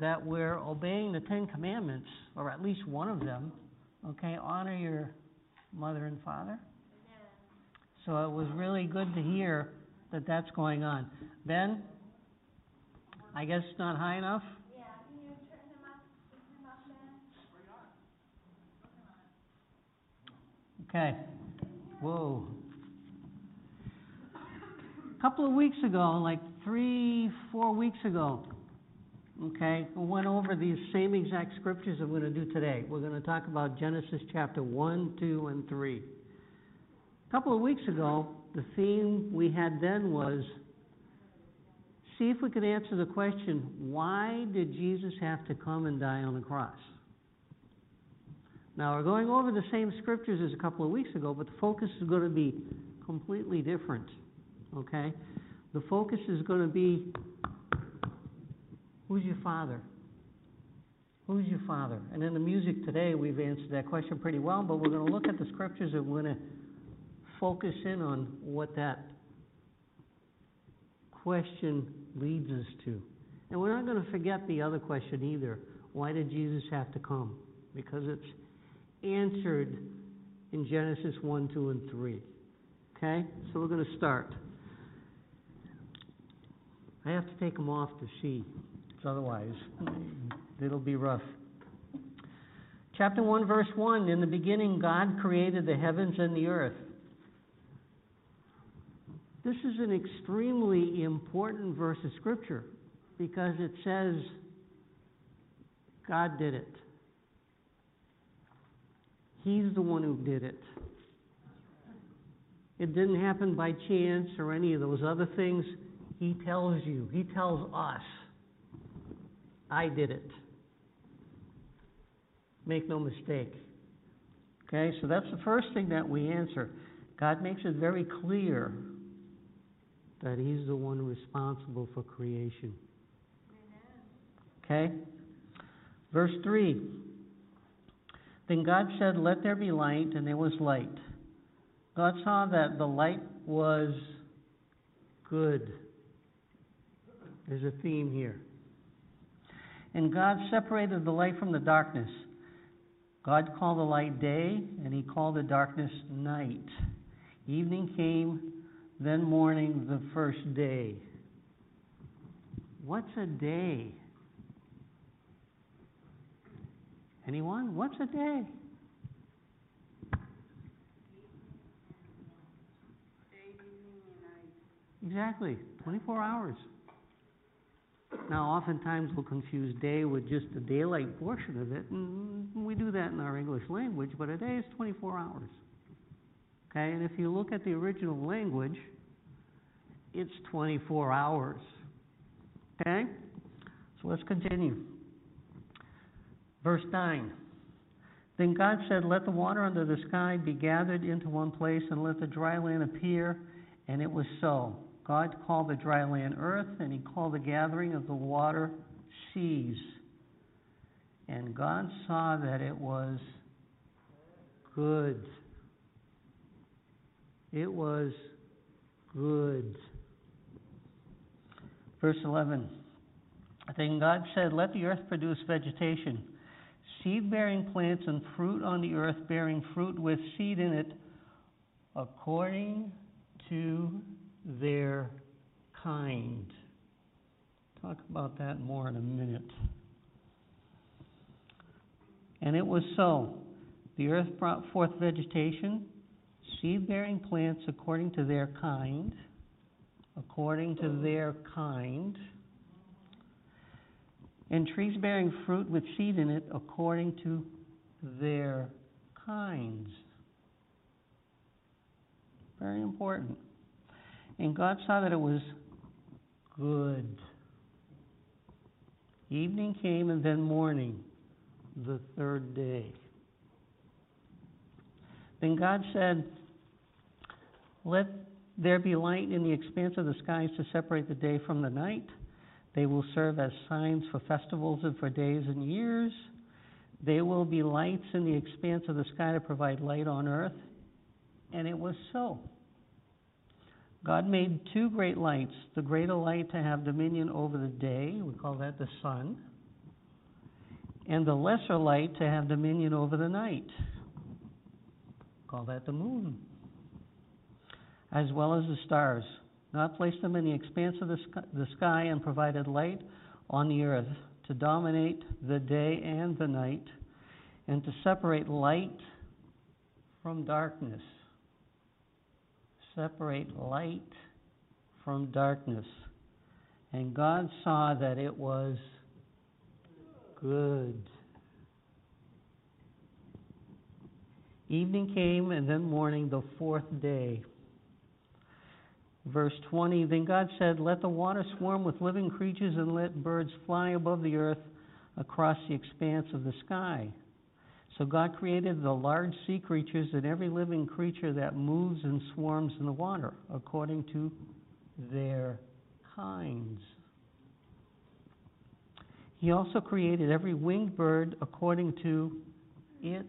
that we're obeying the Ten Commandments, or at least one of them. Okay, honor your mother and father. So it was really good to hear that that's going on. Ben, I guess it's not high enough. Yeah, can you turn them up? Okay. Whoa. A couple of weeks ago, like 3-4 weeks ago, okay, we went over these same exact scriptures I'm going to do today. We're going to talk about Genesis chapter 1, 2, and 3. A couple of weeks ago, the theme we had then was, see if we could answer the question, why did Jesus have to come and die on the cross? Now, we're going over the same scriptures as a couple of weeks ago, but the focus is going to be completely different. Okay? The focus is going to be, who's your father? Who's your father? And in the music today, we've answered that question pretty well, but we're going to look at the scriptures and we're going to focus in on what that question leads us to. And we're not going to forget the other question either. Why did Jesus have to come? Because it's answered in Genesis 1, 2, and 3. Okay? So we're going to start. I have to take them off to see, because otherwise it'll be rough. Chapter 1, verse 1, in the beginning God created the heavens and the earth. This is an extremely important verse of Scripture, because it says God did it. He's the one who did it. It didn't happen by chance or any of those other things. He tells you. He tells us. I did it. Make no mistake. Okay, so that's the first thing that we answer. God makes it very clear that he's the one responsible for creation. Okay? Verse 3. Then God said, let there be light, and there was light. God saw that the light was good. There's a theme here. And God separated the light from the darkness. God called the light day, and he called the darkness night. Evening came, then morning, the first day. What's a day? Anyone? What's a day? Exactly. 24 hours. Now, oftentimes we'll confuse day with just the daylight portion of it, and we do that in our English language, but a day is 24 hours. Okay, and if you look at the original language, it's 24 hours. Okay? So let's continue. Verse 9. Then God said, let the water under the sky be gathered into one place, and let the dry land appear. And it was so. God called the dry land earth, and he called the gathering of the water seas. And God saw that it was good. It was good. Verse 11. Then God said, let the earth produce vegetation, seed-bearing plants and fruit on the earth, bearing fruit with seed in it, according to their kind. Talk about that more in a minute. And it was so. The earth brought forth vegetation, seed-bearing plants according to their kind, and trees bearing fruit with seed in it according to their kinds. Very important. And God saw that it was good. Evening came and then morning, the third day. Then God said, let there be light in the expanse of the skies to separate the day from the night. They will serve as signs for festivals and for days and years. They will be lights in the expanse of the sky to provide light on earth. And it was so. God made two great lights, the greater light to have dominion over the day, we call that the sun, and the lesser light to have dominion over the night. Call that the moon. As well as the stars. God placed them in the expanse of the sky and provided light on the earth to dominate the day and the night and to separate light from darkness. Separate light from darkness. And God saw that it was good. Evening came, and then morning, the fourth day. Verse 20, then God said, let the water swarm with living creatures and let birds fly above the earth across the expanse of the sky. So God created the large sea creatures and every living creature that moves and swarms in the water, according to their kinds. He also created every winged bird according to its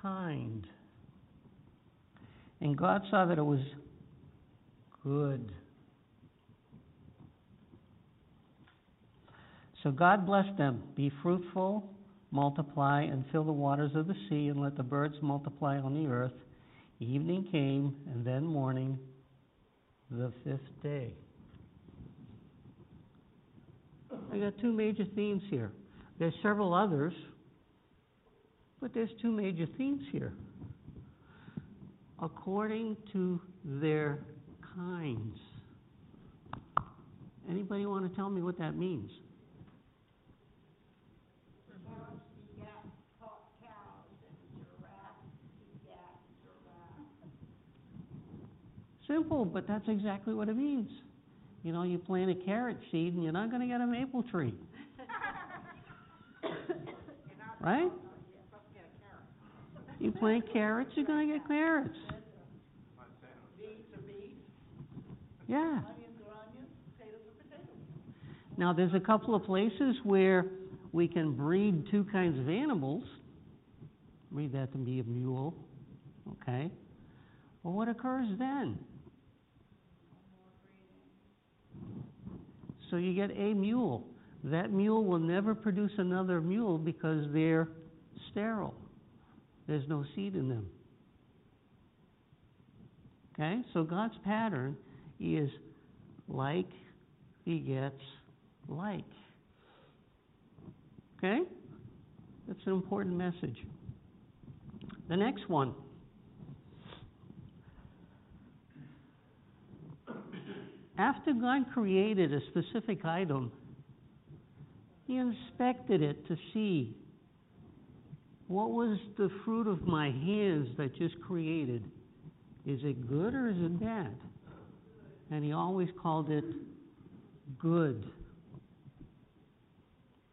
kind. And God saw that it was good. So God blessed them. Be fruitful, multiply, and fill the waters of the sea, and let the birds multiply on the earth. Evening came, and then morning, the fifth day. I got two major themes here. There's several others, but there's two major themes here. According to their kinds. Anybody want to tell me what that means? Simple, but that's exactly what it means. You know, you plant a carrot seed and you're not going to get a maple tree. Right? You plant carrots, you're going to get carrots. Yeah. Now, there's a couple of places where we can breed two kinds of animals. Breed that to be a mule. Okay. Well, what occurs then? So you get a mule. That mule will never produce another mule because they're sterile. There's no seed in them. Okay? So God's pattern is like begets like. Okay? That's an important message. The next one. After God created a specific item, He inspected it to see what was the fruit of my hands that just created. Is it good or is it bad? And He always called it good.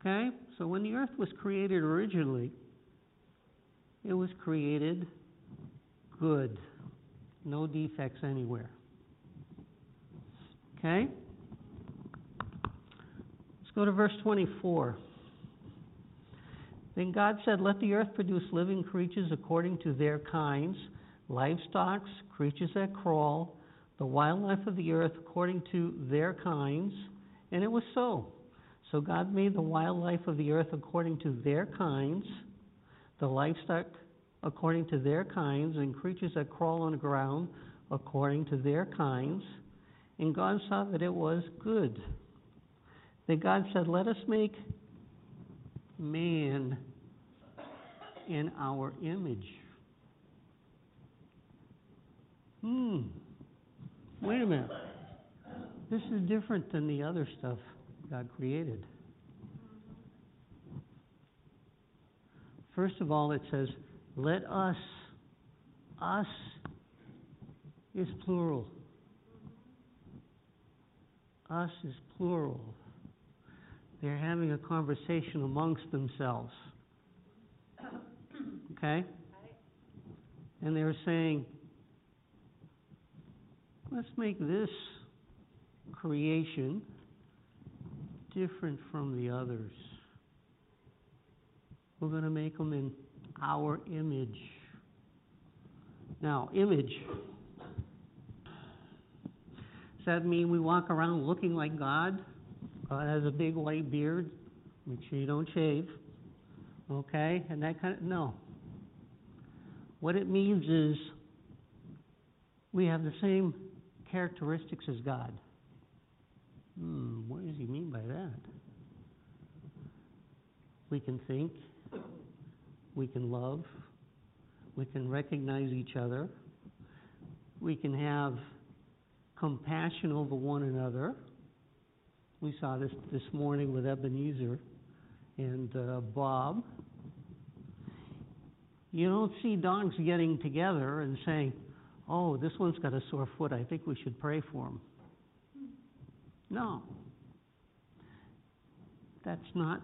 Okay? So when the earth was created originally, it was created good. No defects anywhere. Okay? Let's go to verse 24. Then God said, let the earth produce living creatures according to their kinds, livestock, creatures that crawl, the wildlife of the earth according to their kinds. And it was so. So God made the wildlife of the earth according to their kinds, the livestock according to their kinds, and creatures that crawl on the ground according to their kinds. And God saw that it was good. Then God said, let us make man in our image. Wait a minute. This is different than the other stuff God created. First of all, it says, let us. Us is plural. Us is plural. They're having a conversation amongst themselves. Okay? And they're saying, let's make this creation different from the others. We're going to make them in our image. Now, image. Does that mean we walk around looking like God? God has a big white beard. Make sure you don't shave. Okay? And that kind of, no. What it means is we have the same characteristics as God. What does he mean by that? We can think, we can love, we can recognize each other, we can have compassion over one another. We saw this morning with Ebenezer and Bob. You don't see dogs getting together and saying, oh, this one's got a sore foot, I think we should pray for him. No. That's not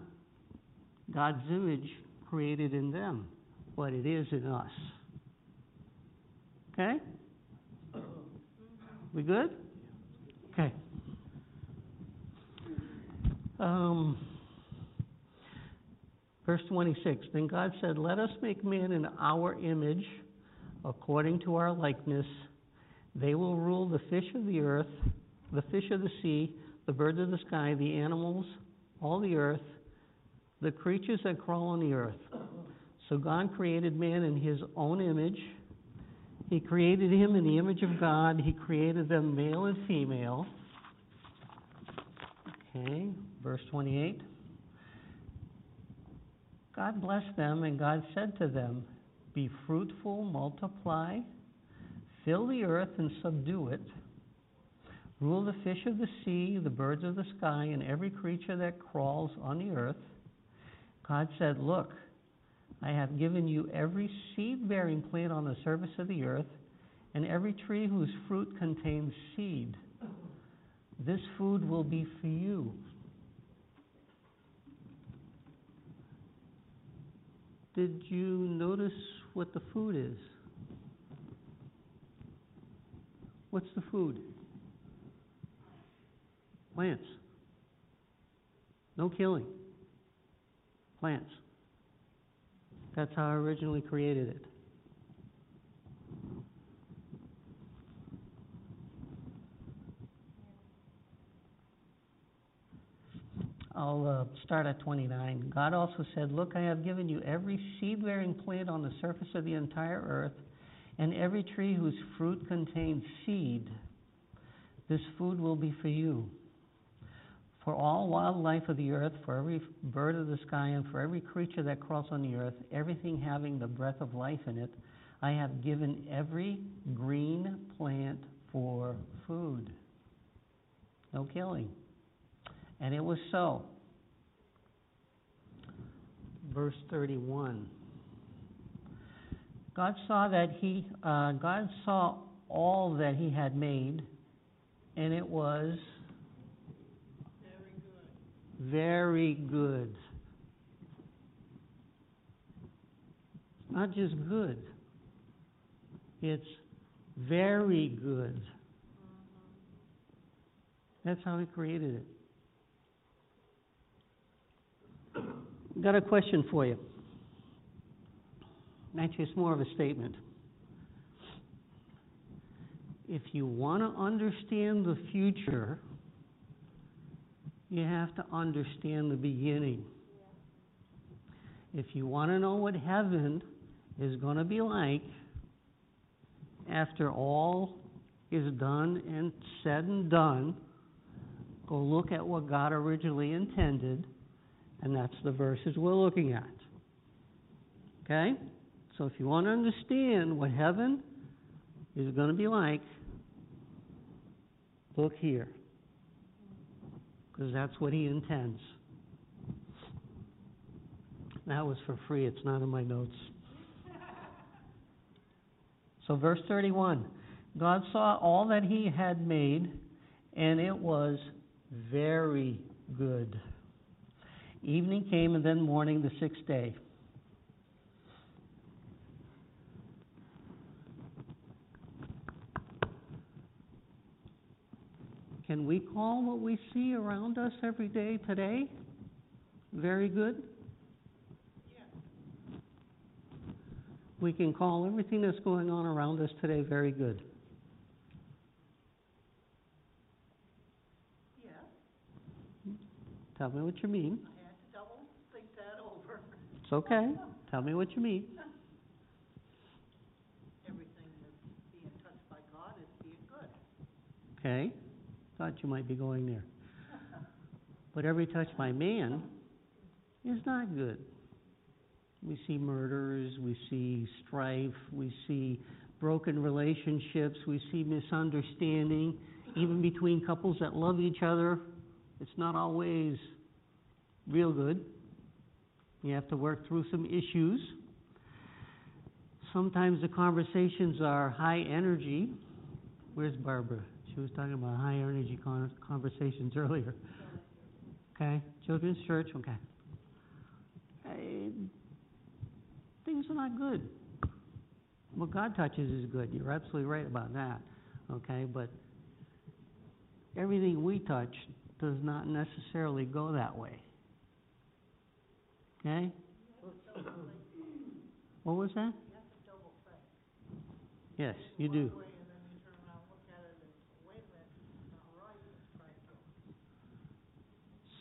God's image created in them, but it is in us. Okay? We good? Okay. Verse 26, then God said, let us make man in our image, according to our likeness. They will rule the fish of the earth, the fish of the sea, the birds of the sky, the animals, all the earth, the creatures that crawl on the earth. So God created man in his own image. He created him in the image of God. He created them male and female. Okay, verse 28. God blessed them, and God said to them, be fruitful, multiply, fill the earth and subdue it. Rule the fish of the sea, the birds of the sky, and every creature that crawls on the earth. God said, look, I have given you every seed-bearing plant on the surface of the earth, and every tree whose fruit contains seed. This food will be for you. Did you notice what the food is? What's the food? Plants. No killing. Plants. That's how I originally created it. I'll start at 29. God also said, look, I have given you every seed-bearing plant on the surface of the entire earth, and every tree whose fruit contains seed. This food will be for you. For all wildlife of the earth, for every bird of the sky, and for every creature that crawls on the earth, everything having the breath of life in it, I have given every green plant for food. No killing. And it was so. Verse 31. God saw all that he had made, and it was very good. It's not just good. It's very good. That's how he created it. Got a question for you. Actually, it's more of a statement. If you want to understand the future, you have to understand the beginning. If you want to know what heaven is going to be like after all is done and said and done, go look at what God originally intended. And that's the verses we're looking at. Okay? So if you want to understand what heaven is going to be like, look here. Because that's what he intends. That was for free. It's not in my notes. So verse 31. God saw all that he had made, and it was very good. Evening came, and then morning, the sixth day. Can we call what we see around us every day today very good? Yeah. We can call everything that's going on around us today very good. Yeah. Tell me what you mean. It's okay. Tell me what you mean. Everything that's being touched by God is being good. Okay. Thought you might be going there. But every touch by man is not good. We see murders, we see strife, we see broken relationships, we see misunderstanding, even between couples that love each other. It's not always real good. You have to work through some issues. Sometimes the conversations are high energy. Where's Barbara? She was talking about high energy conversations earlier. Okay, children's church, okay. Things are not good. What God touches is good. You're absolutely right about that. Okay, but everything we touch does not necessarily go that way. Okay? What was that? You have to double think. Yes, you do.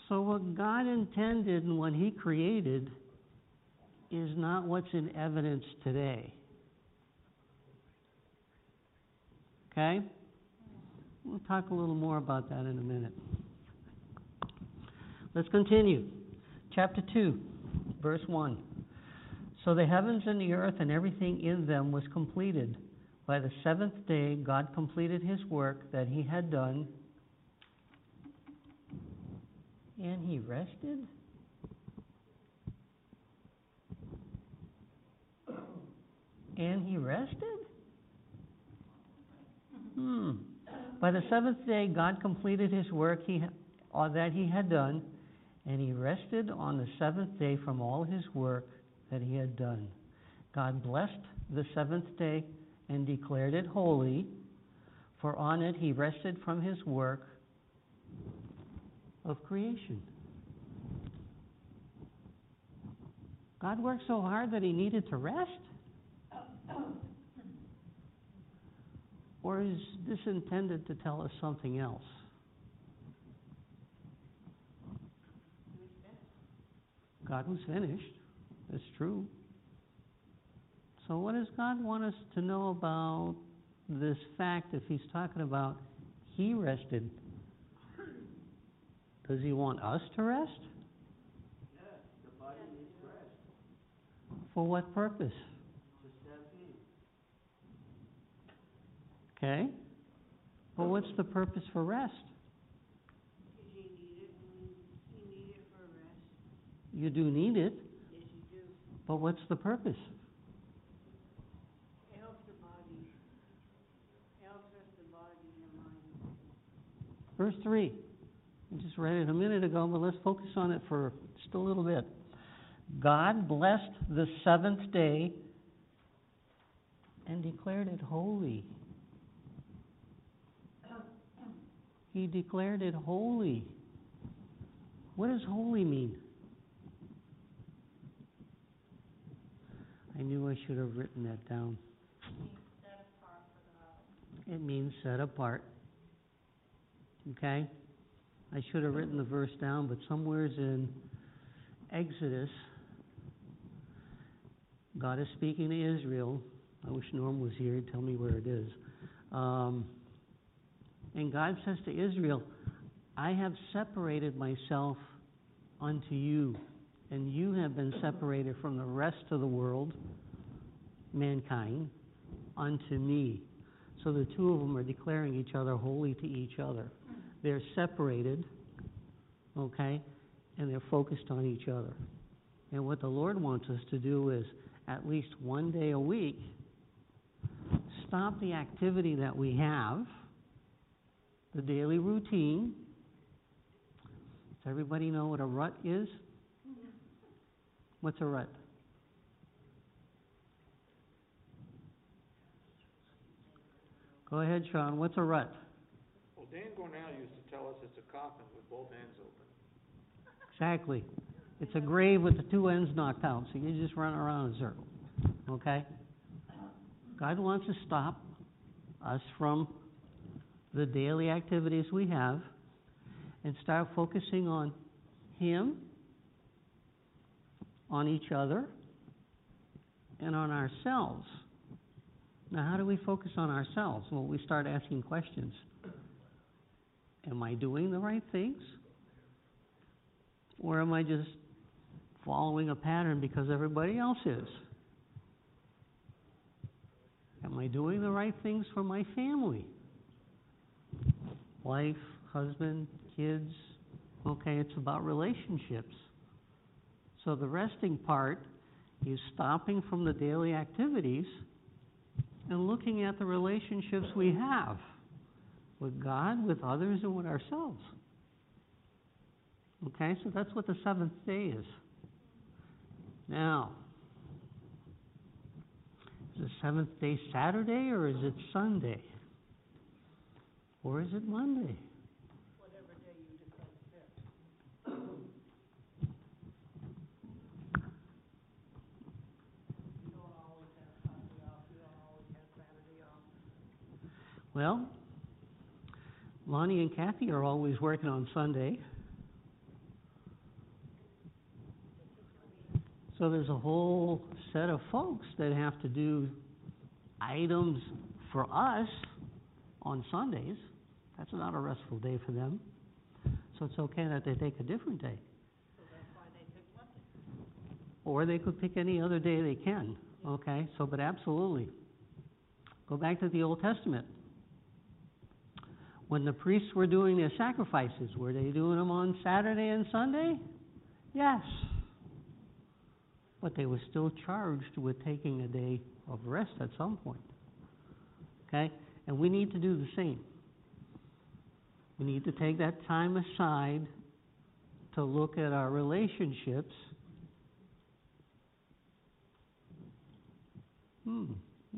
So what God intended and what He created is not what's in evidence today. Okay? We'll talk a little more about that in a minute. Let's continue. Chapter 2, verse 1. So the heavens and the earth and everything in them was completed. By the seventh day, God completed His work that He had done, and He rested. And He rested? By the seventh day, God completed His work that He had done, and He rested on the seventh day from all His work that He had done. God blessed the seventh day and declared it holy, for on it He rested from His work of creation. God worked so hard that He needed to rest? Or is this intended to tell us something else? God was finished. That's true. So what does God want us to know about this fact if He's talking about He rested? Does He want us to rest? Yes, the body needs rest. For what purpose? Okay. But what's the purpose for rest? Because you need it. You need it for rest. You do need it. Yes, you do. But what's the purpose? It helps the body. It helps us, the body and mind. Verse 3. I just read it a minute ago, but let's focus on it for just a little bit. God blessed the seventh day and declared it holy. He declared it holy. What does holy mean? I knew I should have written that down. It means set apart. Okay? I should have written the verse down, but somewhere's in Exodus, God is speaking to Israel. I wish Norm was here. Tell me where it is. And God says to Israel, I have separated myself unto you, and you have been separated from the rest of the world, mankind, unto me. So the two of them are declaring each other holy to each other. They're separated, okay, and they're focused on each other. And what the Lord wants us to do is at least one day a week, stop the activity that we have, the daily routine. Does everybody know what a rut is? What's a rut? Go ahead, Sean. What's a rut? Well, Dan Gornell used to tell us it's a coffin with both ends open. Exactly. It's a grave with the two ends knocked out, so you just run around in a circle. Okay? God wants to stop us from the daily activities we have and start focusing on Him on each other, and on ourselves. Now, how do we focus on ourselves? Well, we start asking questions. Am I doing the right things? Or am I just following a pattern because everybody else is? Am I doing the right things for my family? Wife, husband, kids. Okay, it's about relationships. So the resting part is stopping from the daily activities and looking at the relationships we have with God, with others, and with ourselves. Okay, so that's what the seventh day is. Now, is the seventh day Saturday, or is it Sunday? Or is it Monday? Whatever day you decide to pick. You don't always have Sunday off, you don't always have Saturday off. Well, Lonnie and Kathy are always working on Sunday. So there's a whole set of folks that have to do items for us on Sundays. That's not a restful day for them. So it's okay that they take a different day. So that's why they pick Monday. Or they could pick any other day they can. Okay, so but absolutely. Go back to the Old Testament. When the priests were doing their sacrifices, were they doing them on Saturday and Sunday? Yes. But they were still charged with taking a day of rest at some point. Okay? And we need to do the same. We need to take that time aside to look at our relationships.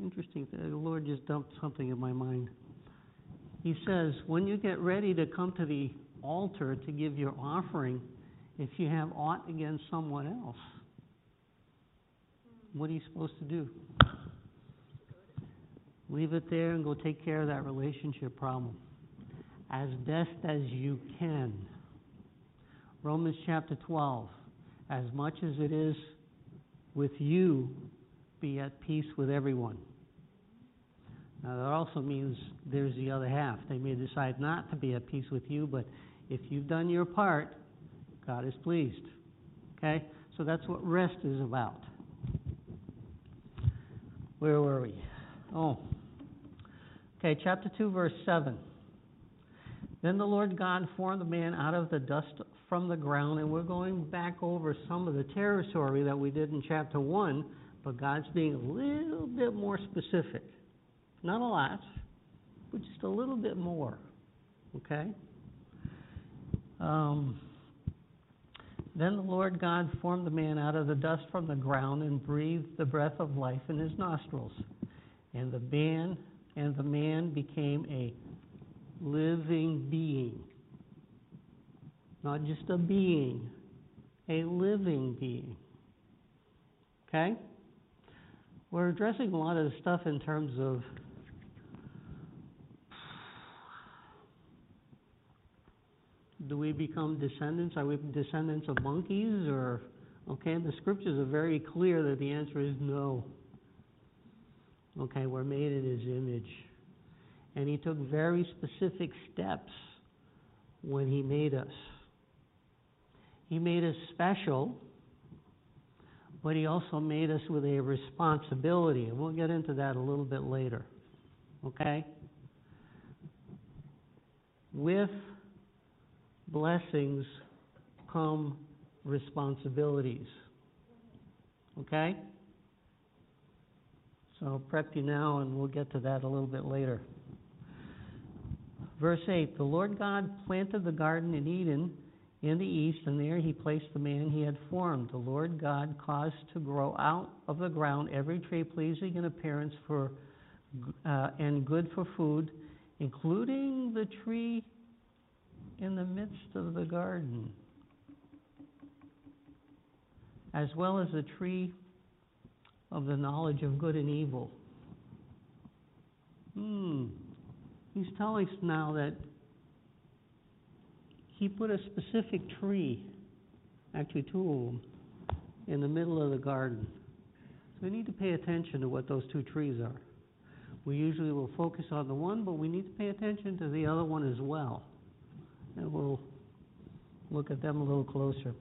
Interesting. The Lord just dumped something in my mind. He says, when you get ready to come to the altar to give your offering, if you have aught against someone else, what are you supposed to do? Leave it there and go take care of that relationship problem as best as you can. Romans chapter 12, as much as it is with you, be at peace with everyone. Now, that also means there's the other half. They may decide not to be at peace with you, but if you've done your part, God is pleased. Okay? So that's what rest is about. Where were we? Oh. Okay, chapter 2, verse 7. Then the Lord God formed the man out of the dust from the ground, and we're going back over some of the territory that we did in chapter 1, but God's being a little bit more specific. Not a lot, but just a little bit more. Okay? Then the Lord God formed the man out of the dust from the ground and breathed the breath of life in his nostrils. And the man became a living being. Not just a being, a living being. Okay? We're addressing a lot of the stuff in terms of do we become descendants? Are we descendants of monkeys? Or okay, the scriptures are very clear that the answer is no. Okay, we're made in his image. And he took very specific steps when he made us. He made us special, but he also made us with a responsibility. And we'll get into that a little bit later. Okay? With blessings come responsibilities. Okay? So I'll prep you now, and we'll get to that a little bit later. Verse 8, the Lord God planted the garden in Eden in the east, and there he placed the man he had formed. The Lord God caused to grow out of the ground every tree pleasing in appearance for and good for food, including the tree in the midst of the garden, as well as the tree of the knowledge of good and evil. He's telling us now that he put a specific tree, actually two of them, in the middle of the garden. So we need to pay attention to what those two trees are. We usually will focus on the one, but we need to pay attention to the other one as well. And we'll look at them a little closer.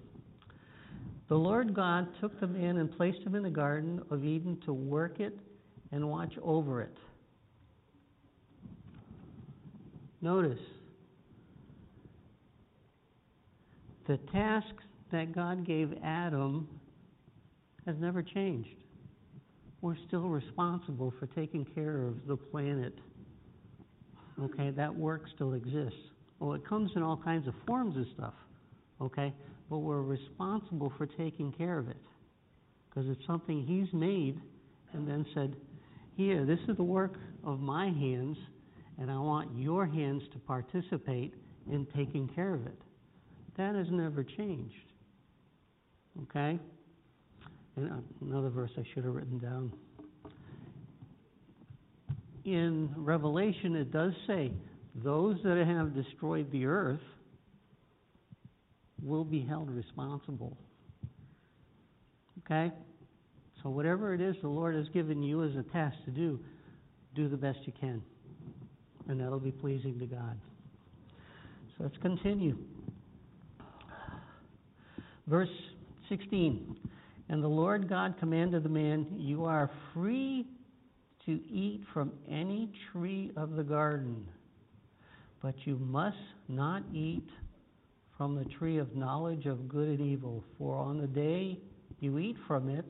The Lord God took the man and placed him in the Garden of Eden to work it and watch over it. Notice, the tasks that God gave Adam has never changed. We're still responsible for taking care of the planet. Okay, that work still exists. Well, it comes in all kinds of forms and stuff, okay? But we're responsible for taking care of it because it's something He's made and then said, here, this is the work of my hands, and I want your hands to participate in taking care of it. That has never changed, okay? And another verse I should have written down. In Revelation, it does say, those that have destroyed the earth will be held responsible. Okay? So whatever it is the Lord has given you as a task to do, do the best you can. And that'll be pleasing to God. So let's continue. Verse 16. And the Lord God commanded the man, you are free to eat from any tree of the garden, but you must not eat from the tree of knowledge of good and evil, for on the day you eat from it,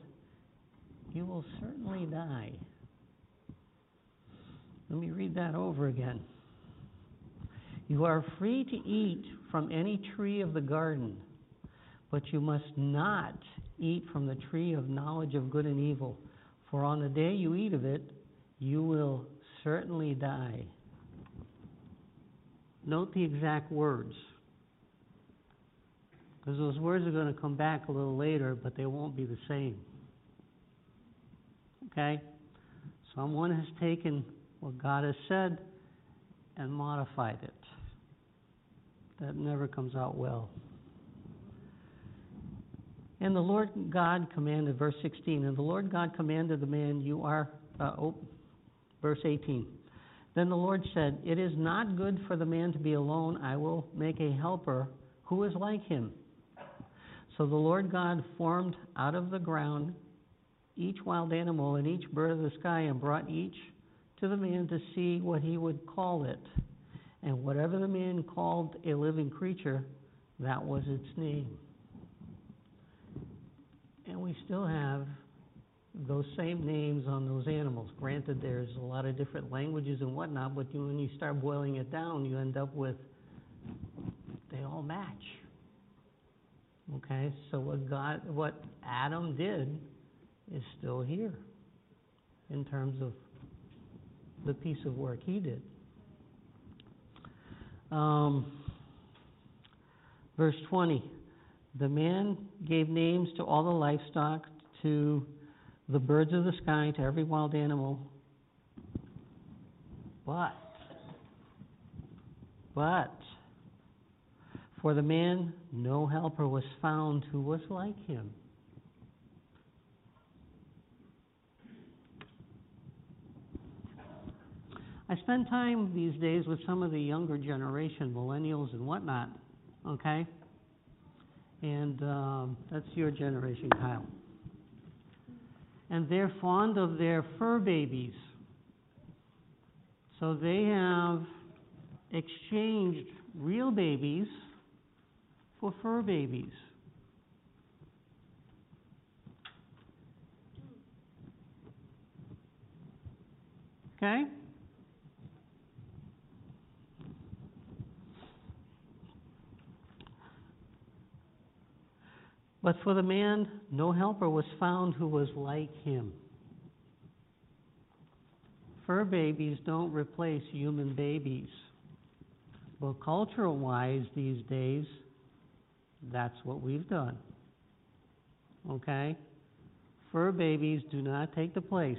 you will certainly die. Let me read that over again. You are free to eat from any tree of the garden, but you must not eat from the tree of knowledge of good and evil, for on the day you eat of it, you will certainly die. Note the exact words, because those words are going to come back a little later, but they won't be the same. Okay? Someone has taken what God has said and modified it. That never comes out well. And the Lord God commanded, verse 16, and the Lord God commanded the man, verse 18. Then the Lord said, it is not good for the man to be alone. I will make a helper who is like him. So the Lord God formed out of the ground each wild animal and each bird of the sky and brought each to the man to see what he would call it. And whatever the man called a living creature, that was its name. And we still have those same names on those animals. Granted, there's a lot of different languages and whatnot, but when you start boiling it down, you end up with they all match. Okay, so what Adam did is still here in terms of the piece of work he did. Verse 20. The man gave names to all the livestock, to the birds of the sky, to every wild animal. But, for the man, no helper was found who was like him. I spend time these days with some of the younger generation, millennials and whatnot, okay? And that's your generation, Kyle. And they're fond of their fur babies. So they have exchanged real babies for fur babies. Okay? But for the man, no helper was found who was like him. Fur babies don't replace human babies. But culture-wise these days, that's what we've done. Okay? Fur babies do not take the place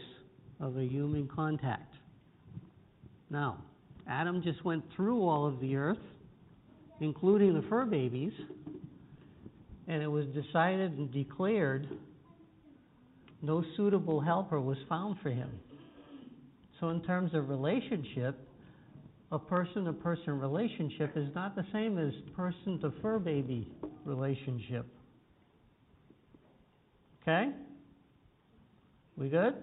of a human contact. Now, Adam just went through all of the earth, including the fur babies, and it was decided and declared No suitable helper was found for him. So in terms of relationship, a person-to-person relationship is not the same as person-to-fur baby relationship. Okay? We good?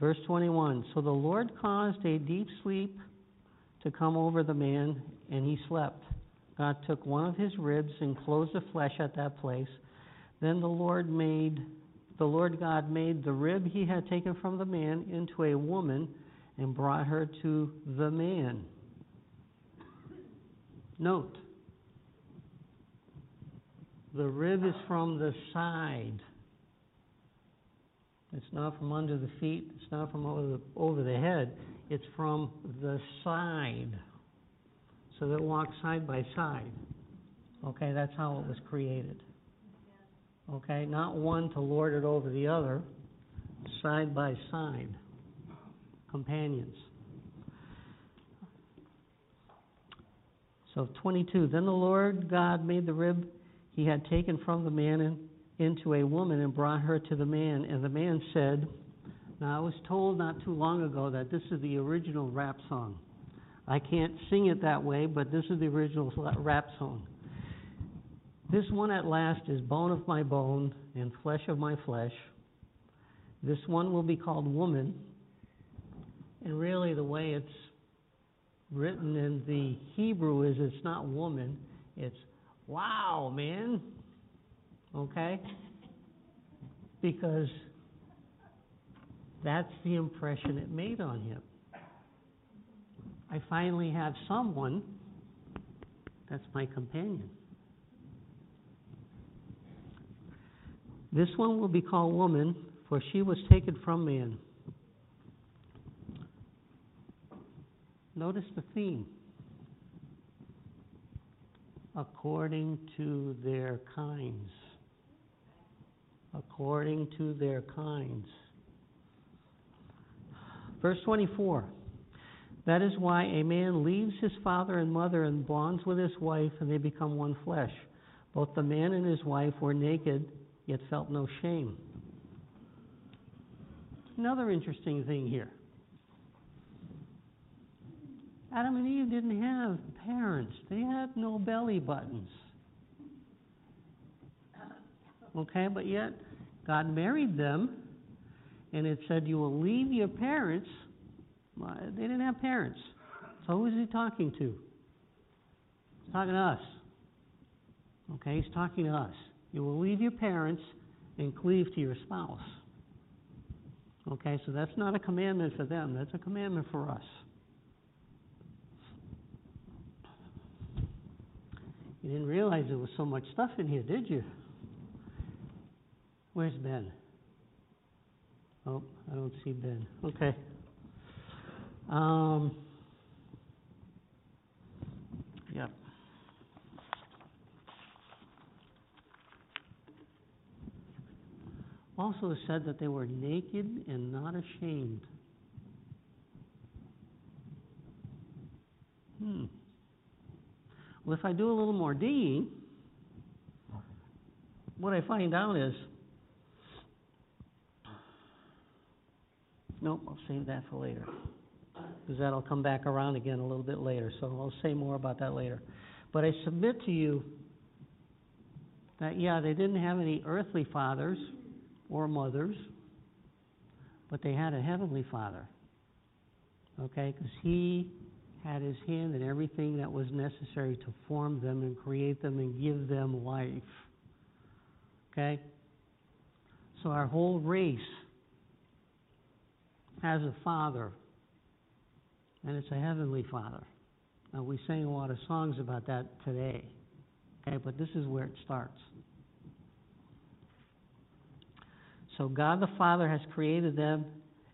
Verse 21, so the Lord caused a deep sleep to come over the man, and he slept. God took one of his ribs and closed the flesh at that place. Then the Lord God made the rib he had taken from the man into a woman and brought her to the man. Note, the rib is from the side. It's not from under the feet. It's not from over the head. It's from the side. So they walk side by side. Okay, that's how it was created. Okay, not one to lord it over the other. Side by side. Companions. So 22, then the Lord God made the rib he had taken from the man into a woman and brought her to the man. And the man said, now I was told not too long ago that this is the original rap song. I can't sing it that way, but this is the original rap song. This one at last is bone of my bone and flesh of my flesh. This one will be called woman. And really the way it's written in the Hebrew is it's not woman, it's wow, man. Okay? Because that's the impression it made on him. I finally have someone that's my companion. This one will be called woman, for she was taken from man. Notice the theme. According to their kinds. According to their kinds. Verse 24. That is why a man leaves his father and mother and bonds with his wife, and they become one flesh. Both the man and his wife were naked, yet felt no shame. Another interesting thing here. Adam and Eve didn't have parents. They had no belly buttons. Okay, but yet God married them, and it said you will leave your parents. They didn't have parents. So who is he talking to? He's talking to us. Okay, he's talking to us. You will leave your parents and cleave to your spouse. Okay, so that's not a commandment for them. That's a commandment for us. You didn't realize there was so much stuff in here, did you? Where's Ben? Oh, I don't see Ben. Okay. Yep. Also said that they were naked and not ashamed. Well, if I do a little more digging, what I find out is, nope, I'll save that for later, because that'll come back around again a little bit later, so I'll say more about that later. But I submit to you that, yeah, they didn't have any earthly fathers or mothers, but they had a heavenly father, okay, because he had his hand in everything that was necessary to form them and create them and give them life, okay? So our whole race has a father, and it's a heavenly father. Now, we sang a lot of songs about that today, okay, but this is where it starts. So God the Father has created them,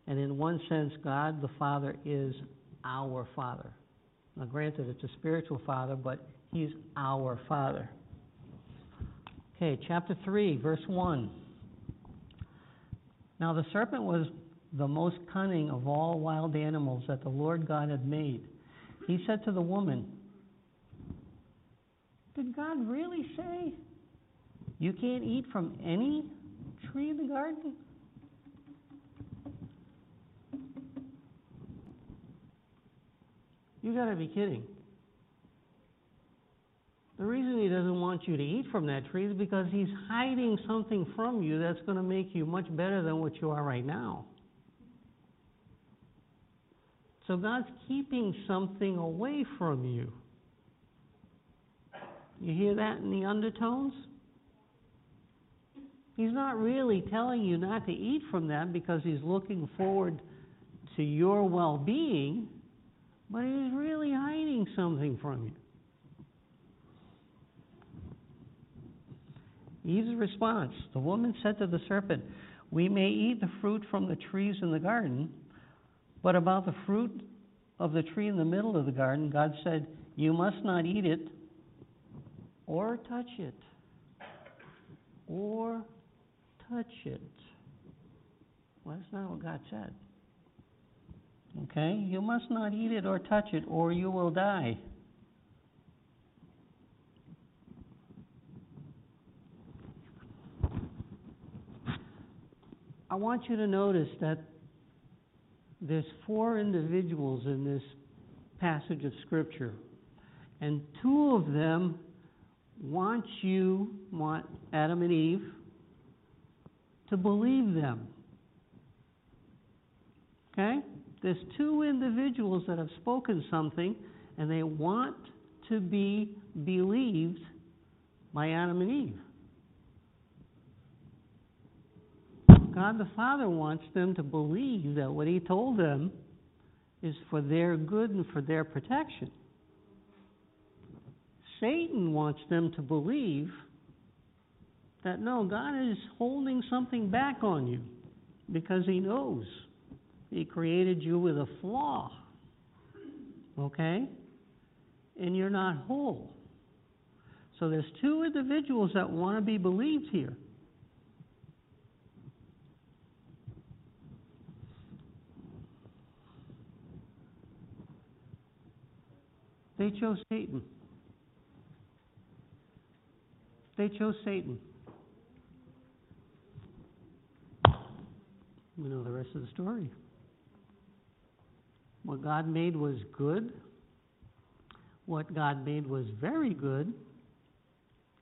and in one sense, God the Father is our Father. Now, granted, it's a spiritual father, but he's our Father. Okay, chapter 3, verse 1. Now the serpent was the most cunning of all wild animals that the Lord God had made. He said to the woman, Did God really say you can't eat from any tree in the garden? You got to be kidding. The reason he doesn't want you to eat from that tree is because he's hiding something from you that's going to make you much better than what you are right now. So God's keeping something away from you. You hear that in the undertones? He's not really telling you not to eat from them because he's looking forward to your well-being, but he's really hiding something from you. Eve's response, the woman said to the serpent, "We may eat the fruit from the trees in the garden, but about the fruit of the tree in the middle of the garden, God said, you must not eat it or touch it. Or touch it." Well, that's not what God said. Okay? You must not eat it or touch it or you will die. I want you to notice that there's four individuals in this passage of Scripture, and two of them want Adam and Eve to believe them. Okay? There's two individuals that have spoken something, and they want to be believed by Adam and Eve. God the Father wants them to believe that what he told them is for their good and for their protection. Satan wants them to believe that, no, God is holding something back on you because he knows he created you with a flaw, okay? And you're not whole. So there's two individuals that want to be believed here. They chose Satan. They chose Satan. We know the rest of the story. What God made was good. What God made was very good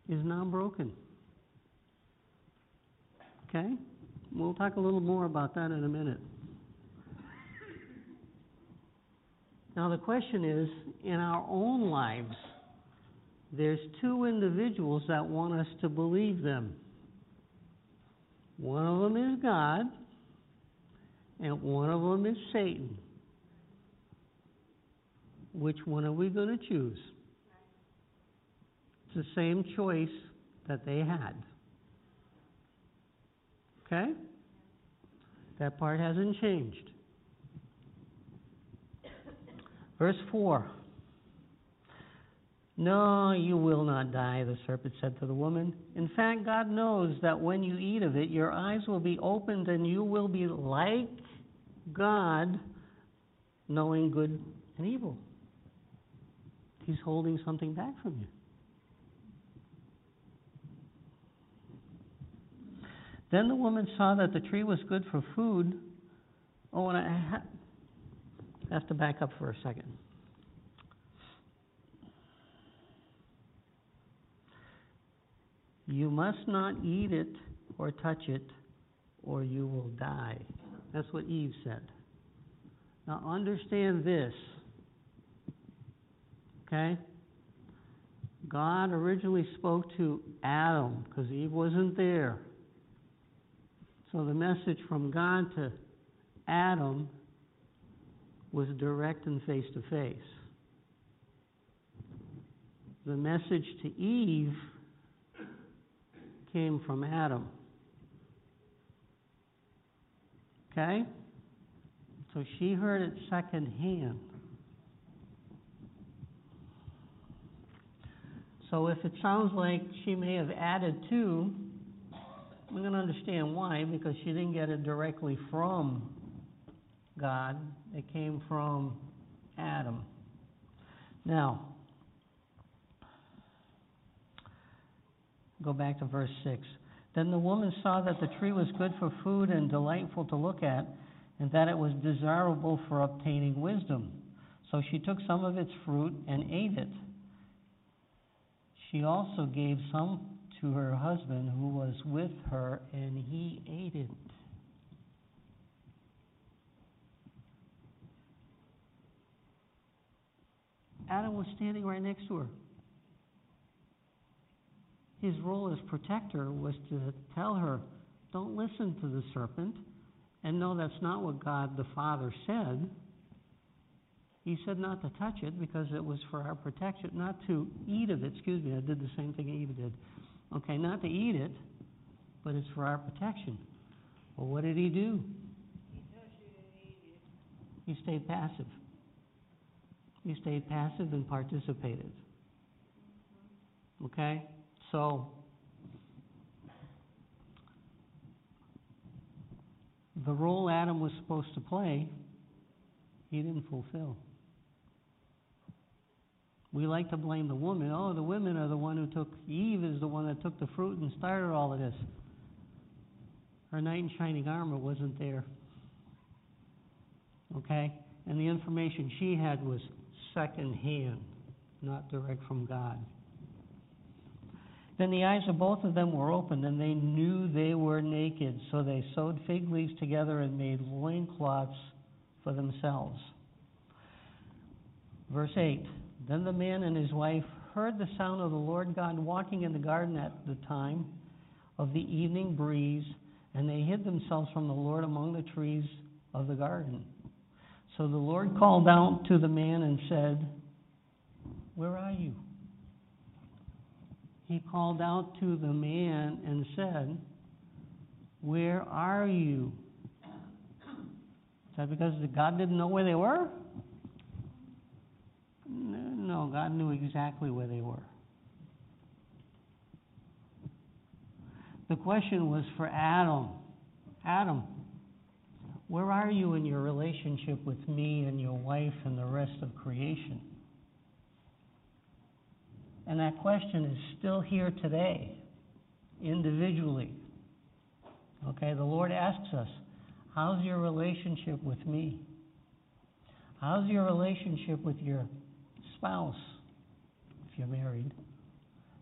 is now broken. Okay? We'll talk a little more about that in a minute. Now, the question is, in our own lives, there's two individuals that want us to believe them. One of them is God, and one of them is Satan. Which one are we going to choose? It's the same choice that they had. Okay? That part hasn't changed. Verse 4, "No, you will not die," the serpent said to the woman. "In fact, God knows that when you eat of it, your eyes will be opened and you will be like God, knowing good and evil." He's holding something back from you. "Then the woman saw that the tree was good for food." Oh, and I have to back up for a second. You must not eat it or touch it or you will die. That's what Eve said. Now understand this. Okay? God originally spoke to Adam because Eve wasn't there. So the message from God to Adam was direct and face-to-face. The message to Eve came from Adam. Okay? So she heard it secondhand. So if it sounds like she may have added to, we're going to understand why, because she didn't get it directly from God. It came from Adam. Now, Go back to verse 6. Then the woman saw that the tree was good for food and delightful to look at, and that it was desirable for obtaining wisdom. So she took some of its fruit and ate it. She also gave some to her husband who was with her, and he ate it. Adam was standing right next to her. His role as protector was to tell her, don't listen to the serpent, and no, that's not what God the Father said. He said not to touch it because it was for our protection, not to eat of it. Excuse me, I did the same thing Eve did. Okay, not to eat it, but it's for our protection. Well, what did he do? He touched it and ate it. He stayed passive. He stayed passive and participated. Okay? So, the role Adam was supposed to play, he didn't fulfill. We like to blame the woman. Oh, the women are the one who took, Eve is the one that took the fruit and started all of this. Her knight in shining armor wasn't there. Okay? And the information she had was secondhand, not direct from God. Then the eyes of both of them were opened, and they knew they were naked, so they sewed fig leaves together and made loincloths for themselves. Verse 8, then the man and his wife heard the sound of the Lord God walking in the garden at the time of the evening breeze, and they hid themselves from the Lord among the trees of the garden. So the Lord called out to the man and said, where are you? He called out to the man and said, where are you? Is that because God didn't know where they were? No, God knew exactly where they were. The question was for Adam. Adam, where are you in your relationship with me and your wife and the rest of creation? And that question is still here today, individually. Okay, the Lord asks us, how's your relationship with me? How's your relationship with your spouse, if you're married?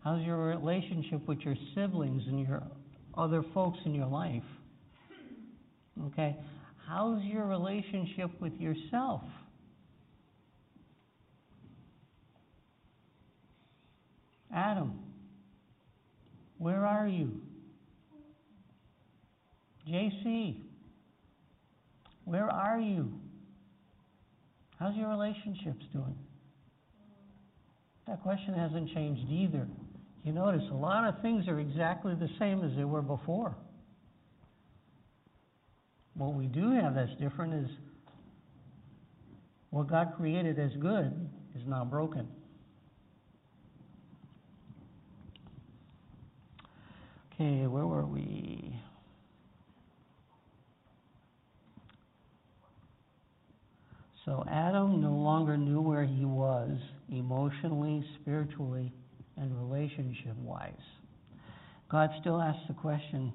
How's your relationship with your siblings and your other folks in your life? Okay, how's your relationship with yourself? Adam, where are you? JC, where are you? How's your relationships doing? That question hasn't changed either. You notice a lot of things are exactly the same as they were before. What we do have that's different is what God created as good is now broken. Okay, where were we? So Adam no longer knew where he was emotionally, spiritually, and relationship-wise. God still asks the question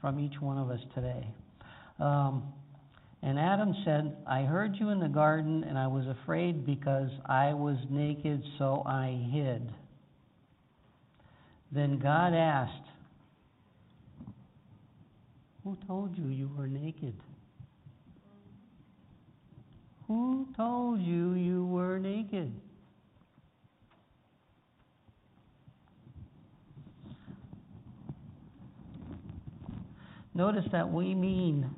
from each one of us today. And Adam said, I heard you in the garden, and I was afraid because I was naked, so I hid. Then God asked, who told you you were naked? Who told you you were naked? Notice that we mean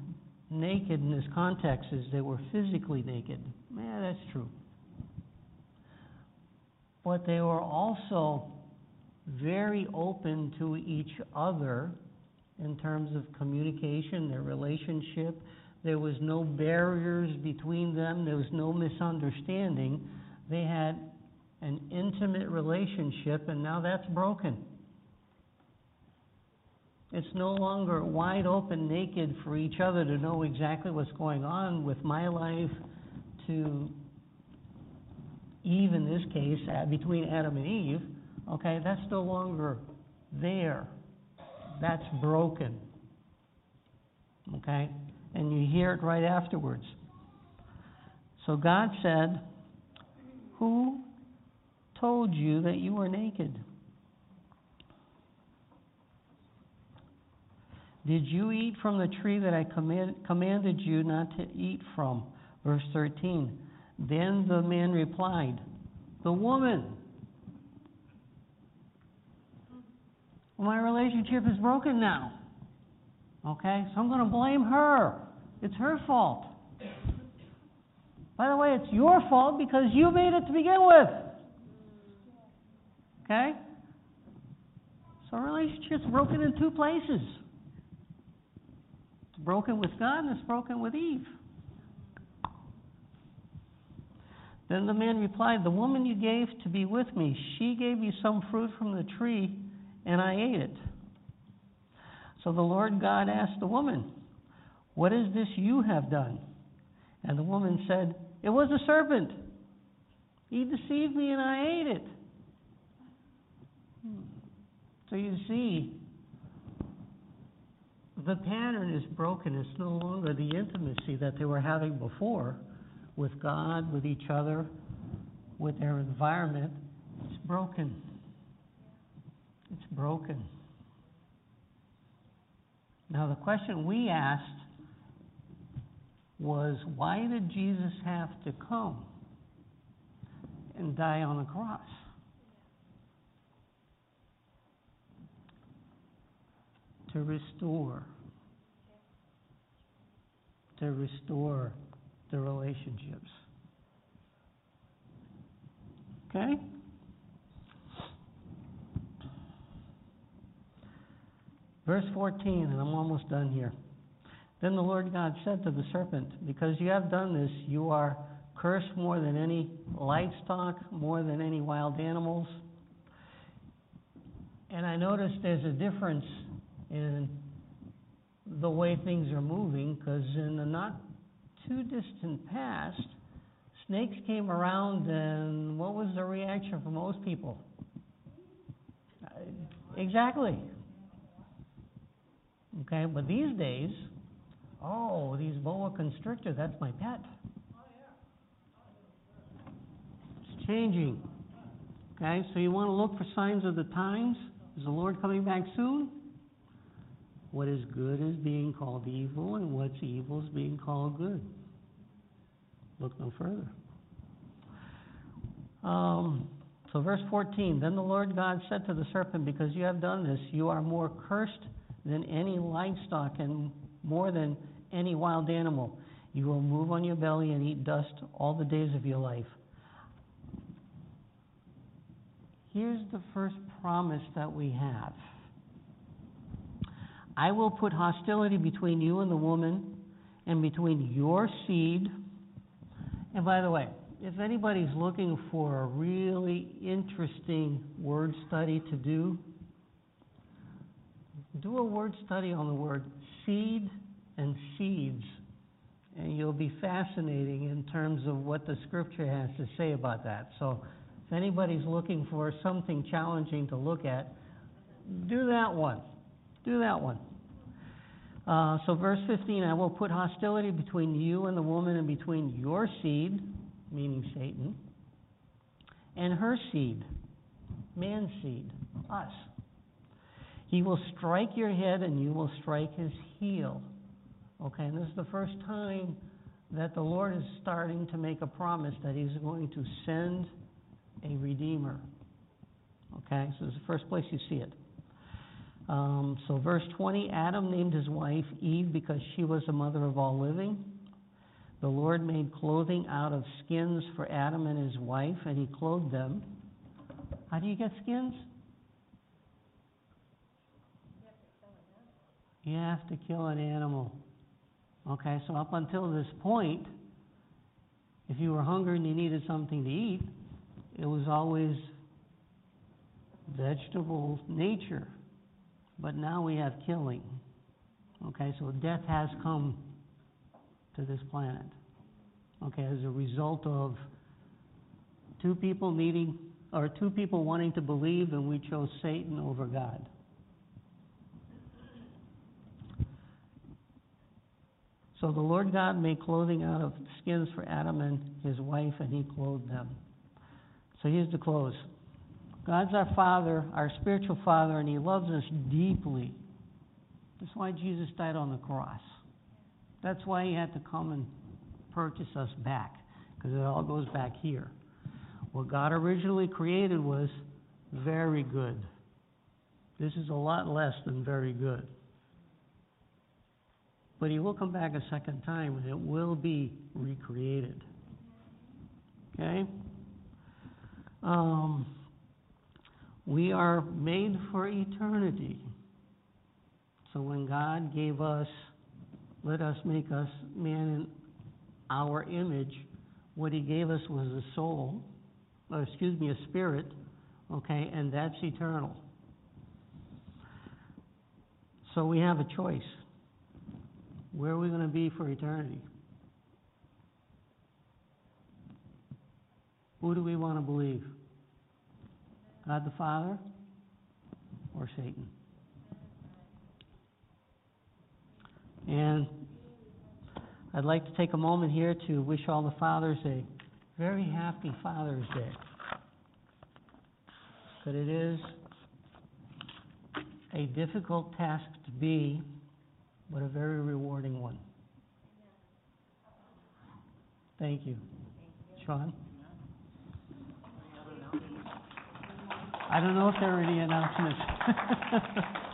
naked in this context is they were physically naked. Yeah, that's true. But they were also very open to each other in terms of communication, their relationship. There was no barriers between them. There was no misunderstanding. They had an intimate relationship, and now that's broken. It's no longer wide open, naked for each other to know exactly what's going on with my life, to Eve in this case, between Adam and Eve. Okay, that's no longer there. That's broken. Okay? And you hear it right afterwards. So God said, "Who told you that you were naked? Did you eat from the tree that I commanded you not to eat from?" Verse 13. Then the man replied, "The woman." My relationship is broken now. Okay? So I'm going to blame her. It's her fault. By the way, it's your fault because you made it to begin with. Okay? So relationship's broken in two places. It's broken with God and it's broken with Eve. Then the man replied, "The woman you gave to be with me, she gave me some fruit from the tree, and I ate it." So the Lord God asked the woman, "What is this you have done?" And the woman said, "It was the serpent. He deceived me and I ate it." So you see, the pattern is broken. It's no longer the intimacy that they were having before with God, with each other, with their environment. It's broken. It's broken. Now the question we asked was, why did Jesus have to come and die on the cross? To restore. To restore the relationships. Okay? Verse 14, and I'm almost done here. Then the Lord God said to the serpent, "Because you have done this, you are cursed more than any livestock, more than any wild animals." And I noticed there's a difference in the way things are moving, because in the not too distant past, snakes came around, and what was the reaction for most people? Exactly. Okay, but these days, oh, these boa constrictors, that's my pet. It's changing. Okay, so you want to look for signs of the times. Is the Lord coming back soon? What is good is being called evil, and what's evil is being called good. Look no further. So verse 14, then the Lord God said to the serpent, "Because you have done this, you are more cursed than any livestock and more than any wild animal. You will move on your belly and eat dust all the days of your life." Here's the first promise that we have. I will put hostility between you and the woman and between your seed. And by the way, if anybody's looking for a really interesting word study to do a word study on the word seed and seeds, and you'll be fascinating in terms of what the scripture has to say about that. So if anybody's looking for something challenging to look at, do that one. Do that one. So verse 15, I will put hostility between you and the woman and between your seed, meaning Satan, and her seed, man's seed, us. He will strike your head and you will strike his heel. Okay, and this is the first time that the Lord is starting to make a promise that he's going to send a Redeemer. Okay, so this is the first place you see it. So verse 20, Adam named his wife Eve because she was the mother of all living. The Lord made clothing out of skins for Adam and his wife, and he clothed them. How do you get skins? You have to kill an animal. Okay, so up until this point, if you were hungry and you needed something to eat, it was always vegetable nature. But now we have killing. Okay, so death has come to this planet. Okay, as a result of two people wanting to believe, and we chose Satan over God. So the Lord God made clothing out of skins for Adam and his wife, and he clothed them. So here's the close. God's our Father, our spiritual Father, and he loves us deeply. That's why Jesus died on the cross. That's why he had to come and purchase us back, because it all goes back here. What God originally created was very good. This is a lot less than very good. But he will come back a second time, and it will be recreated. Okay? We are made for eternity. So when God gave us, let us make us man in our image, what he gave us was a soul, or excuse me, a spirit, okay, and that's eternal. So we have a choice. Where are we going to be for eternity? Who do we want to believe? God the Father or Satan? And I'd like to take a moment here to wish all the fathers a very happy Father's Day. But it is a difficult task to be, but a very rewarding one. Thank you. Sean? I don't know if there are any announcements.